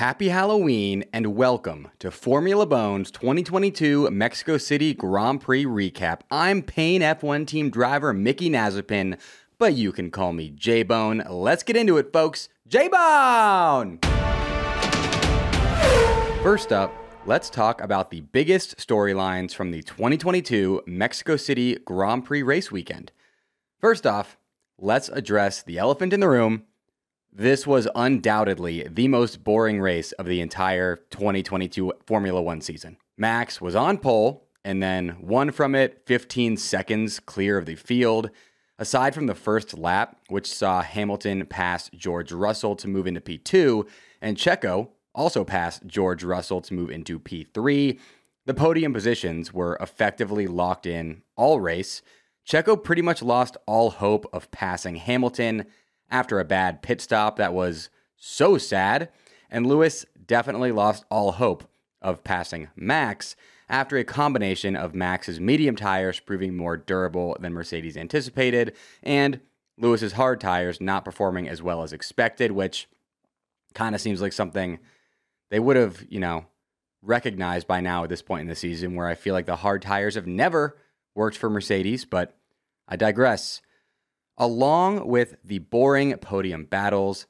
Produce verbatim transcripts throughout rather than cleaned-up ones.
Happy Halloween and welcome to Formula Bones twenty twenty-two Mexico City Grand Prix Recap. I'm Payne F one team driver Mickey Nazapin, but you can call me J-Bone. Let's get into it, folks. J-Bone! First up, let's talk about the biggest storylines from the twenty twenty-two Mexico City Grand Prix race weekend. First off, let's address the elephant in the room. This was undoubtedly the most boring race of the entire twenty twenty-two Formula One season. Max was on pole and then won from it, fifteen seconds clear of the field. Aside from the first lap, which saw Hamilton pass George Russell to move into P two, and Checo also passed George Russell to move into P three, the podium positions were effectively locked in all race. Checo pretty much lost all hope of passing Hamilton after a bad pit stop that was so sad, and Lewis definitely lost all hope of passing Max after a combination of Max's medium tires proving more durable than Mercedes anticipated, and Lewis's hard tires not performing as well as expected, which kind of seems like something they would have, you know, recognized by now at this point in the season, where I feel like the hard tires have never worked for Mercedes, but I digress. Along with the boring podium battles,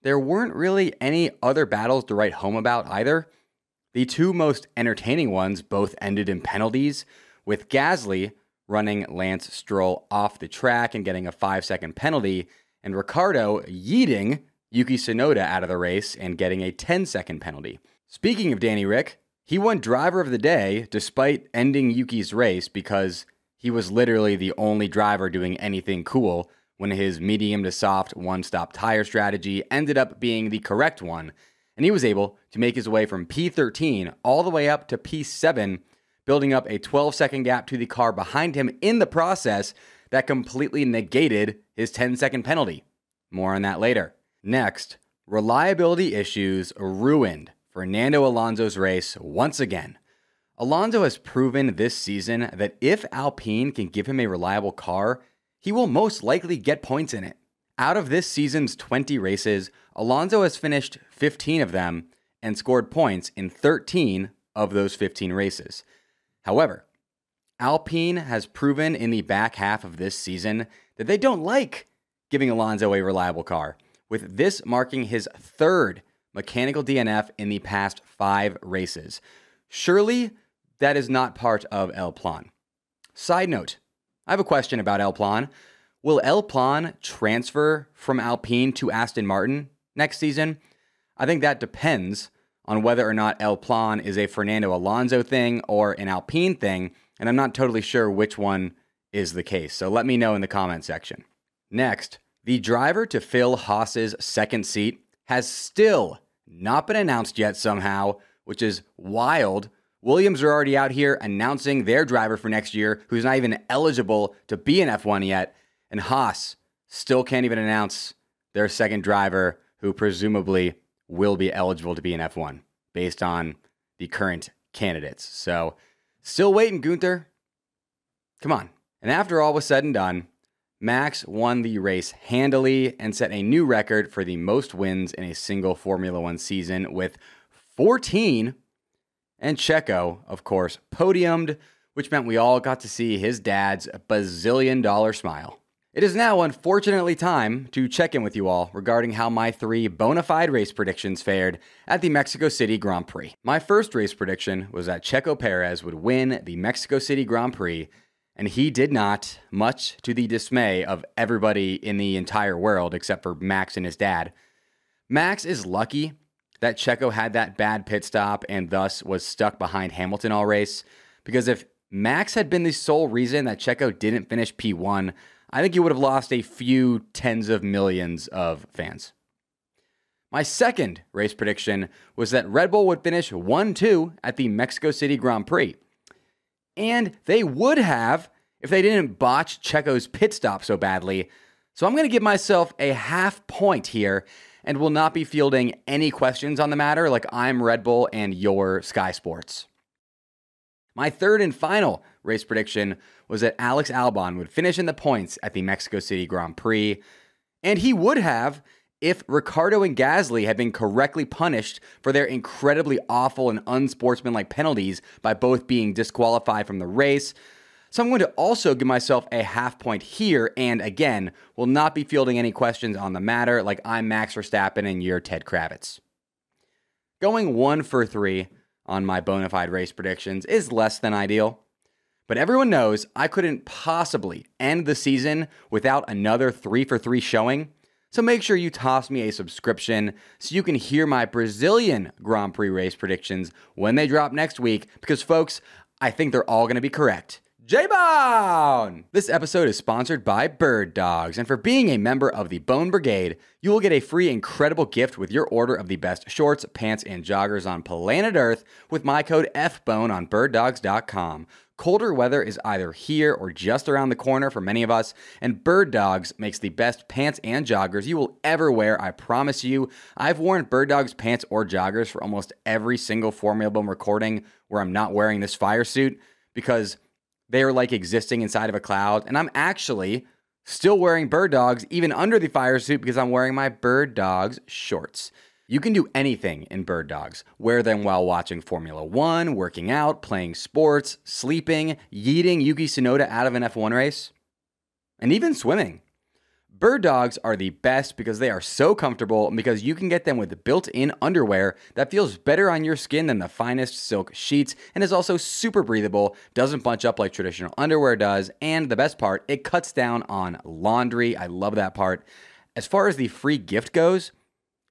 there weren't really any other battles to write home about either. The two most entertaining ones both ended in penalties, with Gasly running Lance Stroll off the track and getting a five-second penalty, and Ricciardo yeeting Yuki Tsunoda out of the race and getting a ten-second penalty. Speaking of Danny Rick, he won Driver of the Day despite ending Yuki's race because he was literally the only driver doing anything cool when his medium to soft one-stop tire strategy ended up being the correct one, and he was able to make his way from P thirteen all the way up to P seven, building up a twelve-second gap to the car behind him in the process that completely negated his ten-second penalty. More on that later. Next, reliability issues ruined Fernando Alonso's race once again. Alonso has proven this season that if Alpine can give him a reliable car, he will most likely get points in it. Out of this season's twenty races, Alonso has finished fifteen of them and scored points in thirteen of those fifteen races. However, Alpine has proven in the back half of this season that they don't like giving Alonso a reliable car, with this marking his third mechanical D N F in the past five races. Surely, that is not part of El Plan. Side note, I have a question about El Plan. Will El Plan transfer from Alpine to Aston Martin next season? I think that depends on whether or not El Plan is a Fernando Alonso thing or an Alpine thing, and I'm not totally sure which one is the case, so let me know in the comment section. Next, the driver to fill Haas's second seat has still not been announced yet somehow, which is wild. Williams are already out here announcing their driver for next year, who's not even eligible to be an F one yet. And Haas still can't even announce their second driver, who presumably will be eligible to be an F one based on the current candidates. So still waiting, Gunther. Come on. And after all was said and done, Max won the race handily and set a new record for the most wins in a single Formula One season with fourteen, and Checo, of course, podiumed, which meant we all got to see his dad's bazillion dollar smile. It is now, unfortunately, time to check in with you all regarding how my three bona fide race predictions fared at the Mexico City Grand Prix. My first race prediction was that Checo Perez would win the Mexico City Grand Prix, and he did not, much to the dismay of everybody in the entire world except for Max and his dad. Max is lucky that Checo had that bad pit stop and thus was stuck behind Hamilton all race, because if Max had been the sole reason that Checo didn't finish P one, I think he would have lost a few tens of millions of fans. My second race prediction was that Red Bull would finish one two at the Mexico City Grand Prix, and they would have if they didn't botch Checo's pit stop so badly, so I'm going to give myself a half point here and will not be fielding any questions on the matter, like I'm Red Bull and you're Sky Sports. My third and final race prediction was that Alex Albon would finish in the points at the Mexico City Grand Prix, and he would have if Ricciardo and Gasly had been correctly punished for their incredibly awful and unsportsmanlike penalties by both being disqualified from the race. So I'm going to also give myself a half point here, and again, will not be fielding any questions on the matter, like I'm Max Verstappen and you're Ted Kravitz. Going one for three on my bona fide race predictions is less than ideal, but everyone knows I couldn't possibly end the season without another three for three showing, so make sure you toss me a subscription so you can hear my Brazilian Grand Prix race predictions when they drop next week, because folks, I think they're all going to be correct. J-Bone! This episode is sponsored by Bird Dogs, and for being a member of the Bone Brigade, you will get a free incredible gift with your order of the best shorts, pants, and joggers on planet Earth with my code F bone on bird dogs dot com. Colder weather is either here or just around the corner for many of us, and Bird Dogs makes the best pants and joggers you will ever wear, I promise you. I've worn Bird Dogs pants or joggers for almost every single Formula Bone recording where I'm not wearing this fire suit, because they are like existing inside of a cloud, and I'm actually still wearing Bird Dogs even under the fire suit because I'm wearing my Bird Dogs shorts. You can do anything in Bird Dogs. Wear them while watching Formula One, working out, playing sports, sleeping, yeeting Yuki Tsunoda out of an F one race, and even swimming. Bird Dogs are the best because they are so comfortable and because you can get them with built-in underwear that feels better on your skin than the finest silk sheets and is also super breathable, doesn't bunch up like traditional underwear does, and the best part, it cuts down on laundry. I love that part. As far as the free gift goes,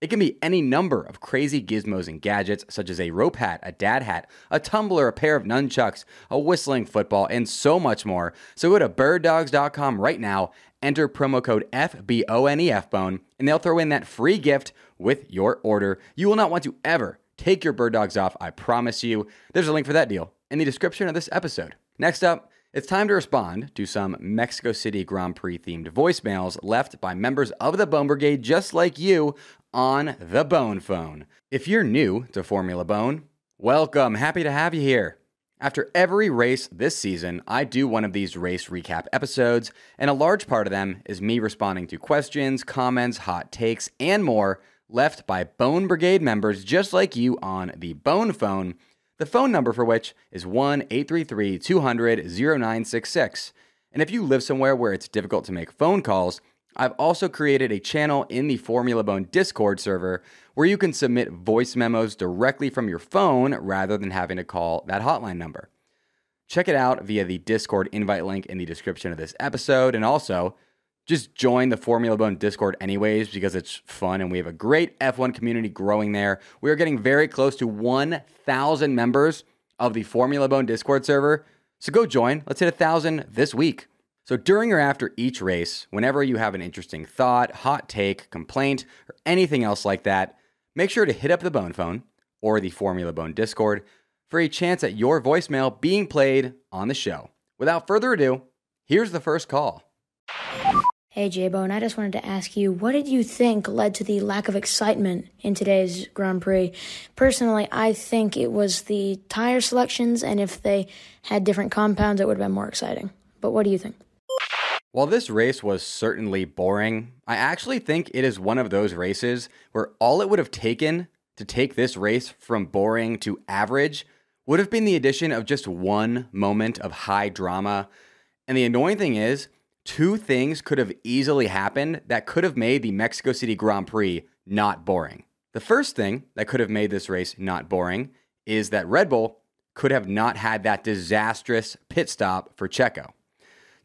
it can be any number of crazy gizmos and gadgets, such as a rope hat, a dad hat, a tumbler, a pair of nunchucks, a whistling football, and so much more. So go to bird dogs dot com right now, enter promo code F B O N E F bone, and they'll throw in that free gift with your order. You will not want to ever take your Bird Dogs off, I promise you. There's a link for that deal in the description of this episode. Next up, it's time to respond to some Mexico City Grand Prix-themed voicemails left by members of the Bone Brigade just like you on the Bone Phone. If you're new to Formula Bone, welcome. Happy to have you here. After every race this season, I do one of these race recap episodes, and a large part of them is me responding to questions, comments, hot takes, and more left by Bone Brigade members just like you on the Bone Phone, the phone number for which is one eight three three two hundred oh nine six six. And if you live somewhere where it's difficult to make phone calls, I've also created a channel in the Formula Bone Discord server where you can submit voice memos directly from your phone rather than having to call that hotline number. Check it out via the Discord invite link in the description of this episode, and also just join the Formula Bone Discord anyways because it's fun and we have a great F one community growing there. We are getting very close to one thousand members of the Formula Bone Discord server, so go join. Let's hit one thousand this week. So during or after each race, whenever you have an interesting thought, hot take, complaint, or anything else like that, make sure to hit up the Bone Phone or the Formula Bone Discord for a chance at your voicemail being played on the show. Without further ado, here's the first call. Hey, J-Bone, I just wanted to ask you, what did you think led to the lack of excitement in today's Grand Prix? Personally, I think it was the tire selections, and if they had different compounds, it would have been more exciting. But what do you think? While this race was certainly boring, I actually think it is one of those races where all it would have taken to take this race from boring to average would have been the addition of just one moment of high drama. And the annoying thing is, two things could have easily happened that could have made the Mexico City Grand Prix not boring. The first thing that could have made this race not boring is that Red Bull could have not had that disastrous pit stop for Checo.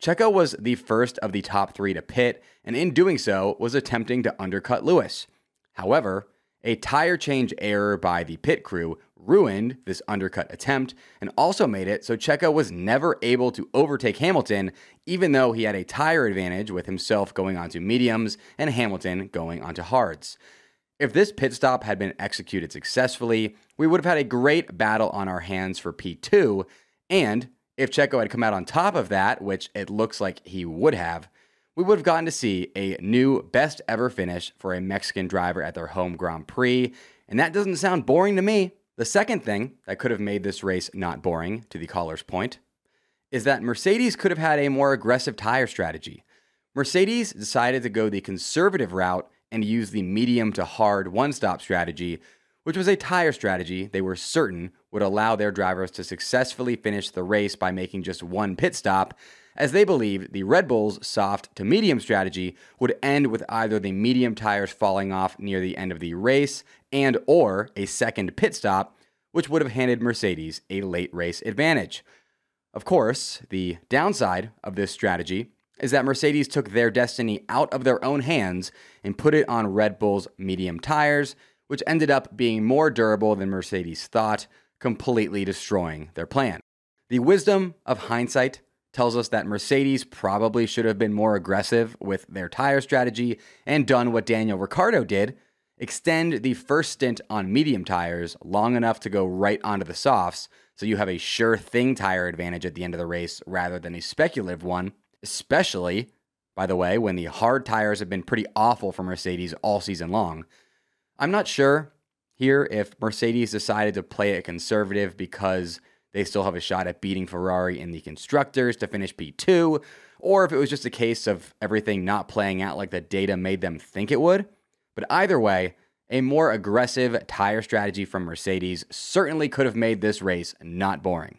Checo was the first of the top three to pit, and in doing so was attempting to undercut Lewis. However, a tire change error by the pit crew ruined this undercut attempt and also made it so Checo was never able to overtake Hamilton, even though he had a tire advantage with himself going onto mediums and Hamilton going onto hards. If this pit stop had been executed successfully, we would have had a great battle on our hands for P two, and if Checo had come out on top of that, which it looks like he would have, we would have gotten to see a new best ever finish for a Mexican driver at their home Grand Prix, and that doesn't sound boring to me. The second thing that could have made this race not boring, to the caller's point, is that Mercedes could have had a more aggressive tire strategy. Mercedes decided to go the conservative route and used the medium to hard one-stop strategy, which was a tire strategy they were certain would allow their drivers to successfully finish the race by making just one pit stop, as they believed the Red Bull's soft to medium strategy would end with either the medium tires falling off near the end of the race and or a second pit stop, which would have handed Mercedes a late race advantage. Of course, the downside of this strategy is that Mercedes took their destiny out of their own hands and put it on Red Bull's medium tires, which ended up being more durable than Mercedes thought, completely destroying their plan. The wisdom of hindsight tells us that Mercedes probably should have been more aggressive with their tire strategy and done what Daniel Ricciardo did, extend the first stint on medium tires long enough to go right onto the softs, so you have a sure thing tire advantage at the end of the race rather than a speculative one, especially, by the way, when the hard tires have been pretty awful for Mercedes all season long. I'm not sure here if Mercedes decided to play it conservative because they still have a shot at beating Ferrari in the Constructors to finish P two, or if it was just a case of everything not playing out like the data made them think it would. But either way, a more aggressive tire strategy from Mercedes certainly could have made this race not boring.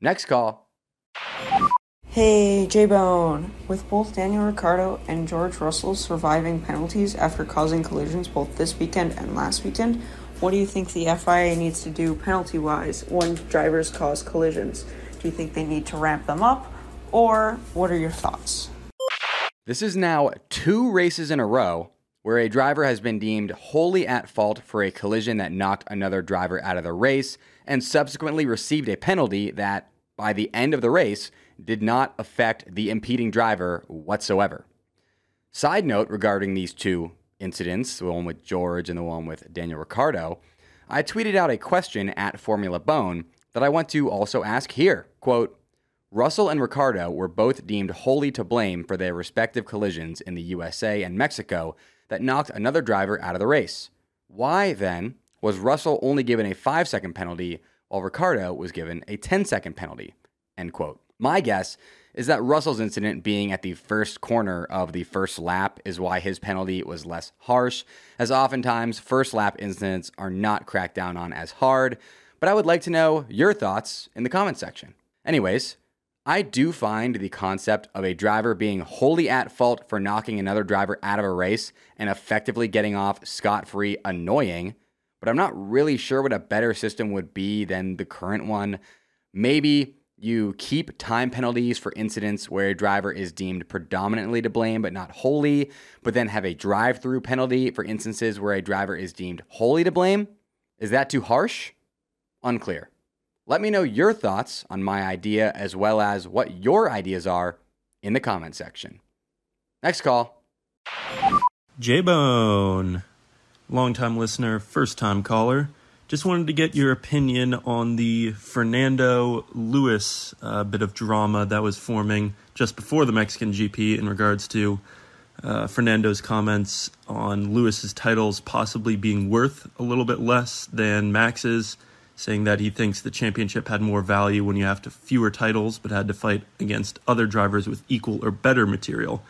Next call. Hey, J-Bone. With both Daniel Ricciardo and George Russell surviving penalties after causing collisions both this weekend and last weekend, what do you think the F I A needs to do penalty-wise when drivers cause collisions? Do you think they need to ramp them up, or what are your thoughts? This is now two races in a row where a driver has been deemed wholly at fault for a collision that knocked another driver out of the race and subsequently received a penalty that, by the end of the race, did not affect the impeding driver whatsoever. Side note regarding these two incidents, the one with George and the one with Daniel Ricciardo, I tweeted out a question at Formula Bone that I want to also ask here. Quote, Russell and Ricciardo were both deemed wholly to blame for their respective collisions in the U S A and Mexico that knocked another driver out of the race. Why, then, was Russell only given a five-second penalty while Ricciardo was given a ten-second penalty? End quote. My guess is that Russell's incident being at the first corner of the first lap is why his penalty was less harsh, as oftentimes first lap incidents are not cracked down on as hard, but I would like to know your thoughts in the comment section. Anyways, I do find the concept of a driver being wholly at fault for knocking another driver out of a race and effectively getting off scot-free annoying, but I'm not really sure what a better system would be than the current one. Maybe you keep time penalties for incidents where a driver is deemed predominantly to blame but not wholly, but then have a drive-through penalty for instances where a driver is deemed wholly to blame? Is that too harsh? Unclear. Let me know your thoughts on my idea as well as what your ideas are in the comment section. Next call. J-Bone, long-time listener, first-time caller. Just wanted to get your opinion on the Fernando Lewis uh, bit of drama that was forming just before the Mexican G P in regards to uh, Fernando's comments on Lewis's titles possibly being worth a little bit less than Max's, saying that he thinks the championship had more value when you have to fewer titles but had to fight against other drivers with equal or better material.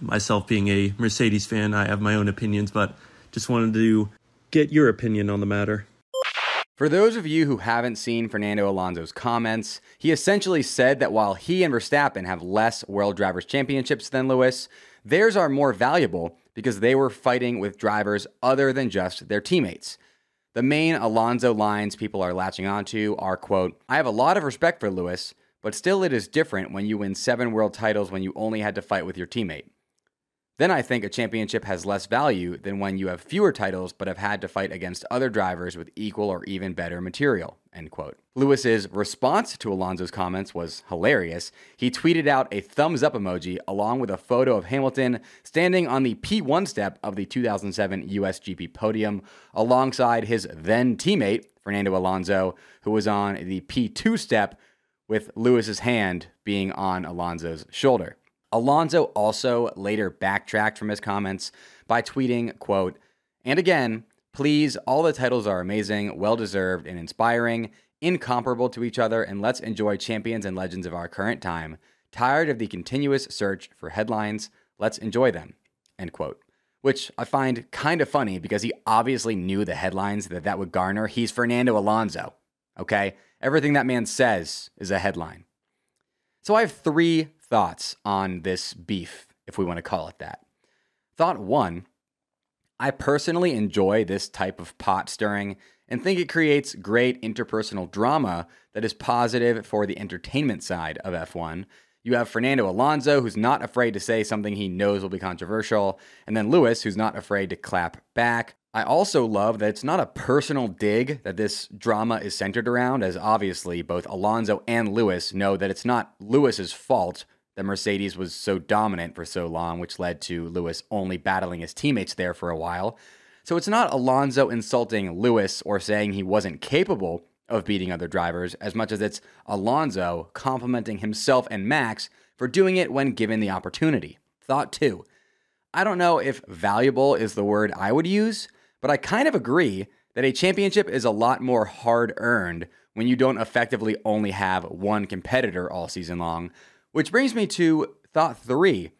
Myself being a Mercedes fan, I have my own opinions, but just wanted to get your opinion on the matter. For those of you who haven't seen Fernando Alonso's comments, he essentially said that while he and Verstappen have less World Drivers' Championships than Lewis, theirs are more valuable because they were fighting with drivers other than just their teammates. The main Alonso lines people are latching onto are, quote, I have a lot of respect for Lewis, but still it is different when you win seven world titles when you only had to fight with your teammate. Then I think a championship has less value than when you have fewer titles but have had to fight against other drivers with equal or even better material, end quote. Lewis's response to Alonso's comments was hilarious. He tweeted out a thumbs up emoji along with a photo of Hamilton standing on the P one step of the two thousand seven U S G P podium alongside his then teammate, Fernando Alonso, who was on the P two step with Lewis's hand being on Alonso's shoulder. Alonso also later backtracked from his comments by tweeting, quote, and again, please, all the titles are amazing, well-deserved, and inspiring, incomparable to each other, and let's enjoy champions and legends of our current time. Tired of the continuous search for headlines, let's enjoy them, end quote. which I find kind of funny because he obviously knew the headlines that that would garner. He's Fernando Alonso, okay? Everything that man says is a headline. So I have three thoughts on this beef, if we want to call it that. Thought one, I personally enjoy this type of pot stirring and think it creates great interpersonal drama that is positive for the entertainment side of F one. You have Fernando Alonso, who's not afraid to say something he knows will be controversial, and then Lewis, who's not afraid to clap back. I also love that it's not a personal dig that this drama is centered around, as obviously both Alonso and Lewis know that it's not Lewis's fault that Mercedes was so dominant for so long, which led to Lewis only battling his teammates there for a while. So it's not Alonso insulting Lewis or saying he wasn't capable of beating other drivers, as much as it's Alonso complimenting himself and Max for doing it when given the opportunity. Thought two, I don't know if valuable is the word I would use, but I kind of agree that a championship is a lot more hard-earned when you don't effectively only have one competitor all season long, which brings me to thought three.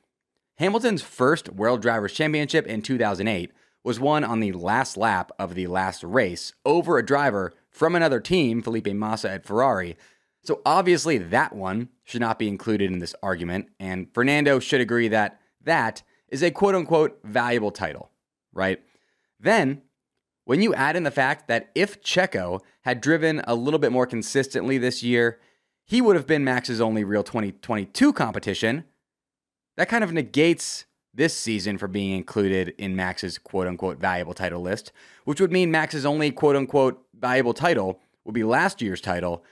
Hamilton's first World Drivers' Championship in two thousand eight was won on the last lap of the last race over a driver from another team, Felipe Massa at Ferrari. So obviously that one should not be included in this argument, and Fernando should agree that that is a quote-unquote valuable title, right? Then, when you add in the fact that if Checo had driven a little bit more consistently this year, he would have been Max's only real twenty twenty-two competition. That kind of negates this season for being included in Max's quote-unquote valuable title list, which would mean Max's only quote-unquote valuable title would be last year's title,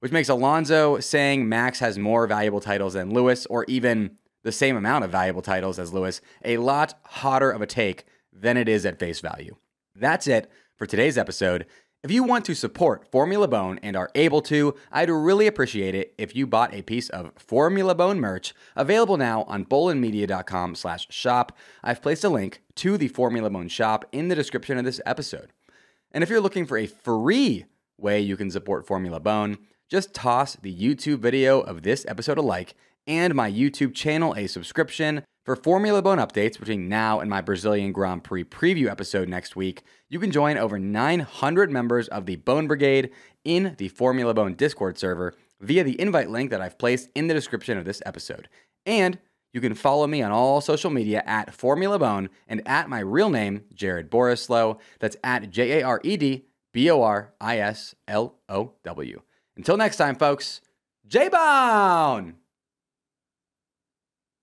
which makes Alonso saying Max has more valuable titles than Lewis, or even the same amount of valuable titles as Lewis, a lot hotter of a take than it is at face value. That's it for today's episode. If you want to support Formula Bone and are able to, I'd really appreciate it if you bought a piece of Formula Bone merch available now on bolinmedia.com slash shop. I've placed a link to the Formula Bone shop in the description of this episode. And if you're looking for a free way you can support Formula Bone, just toss the YouTube video of this episode a like and my YouTube channel a subscription. For Formula Bone updates between now and my Brazilian Grand Prix preview episode next week, you can join over nine hundred members of the Bone Brigade in the Formula Bone Discord server via the invite link that I've placed in the description of this episode. And you can follow me on all social media at Formula Bone and at my real name, Jared Borislow. That's at J A R E D B O R I S L O W. Until next time, folks, J-Bone!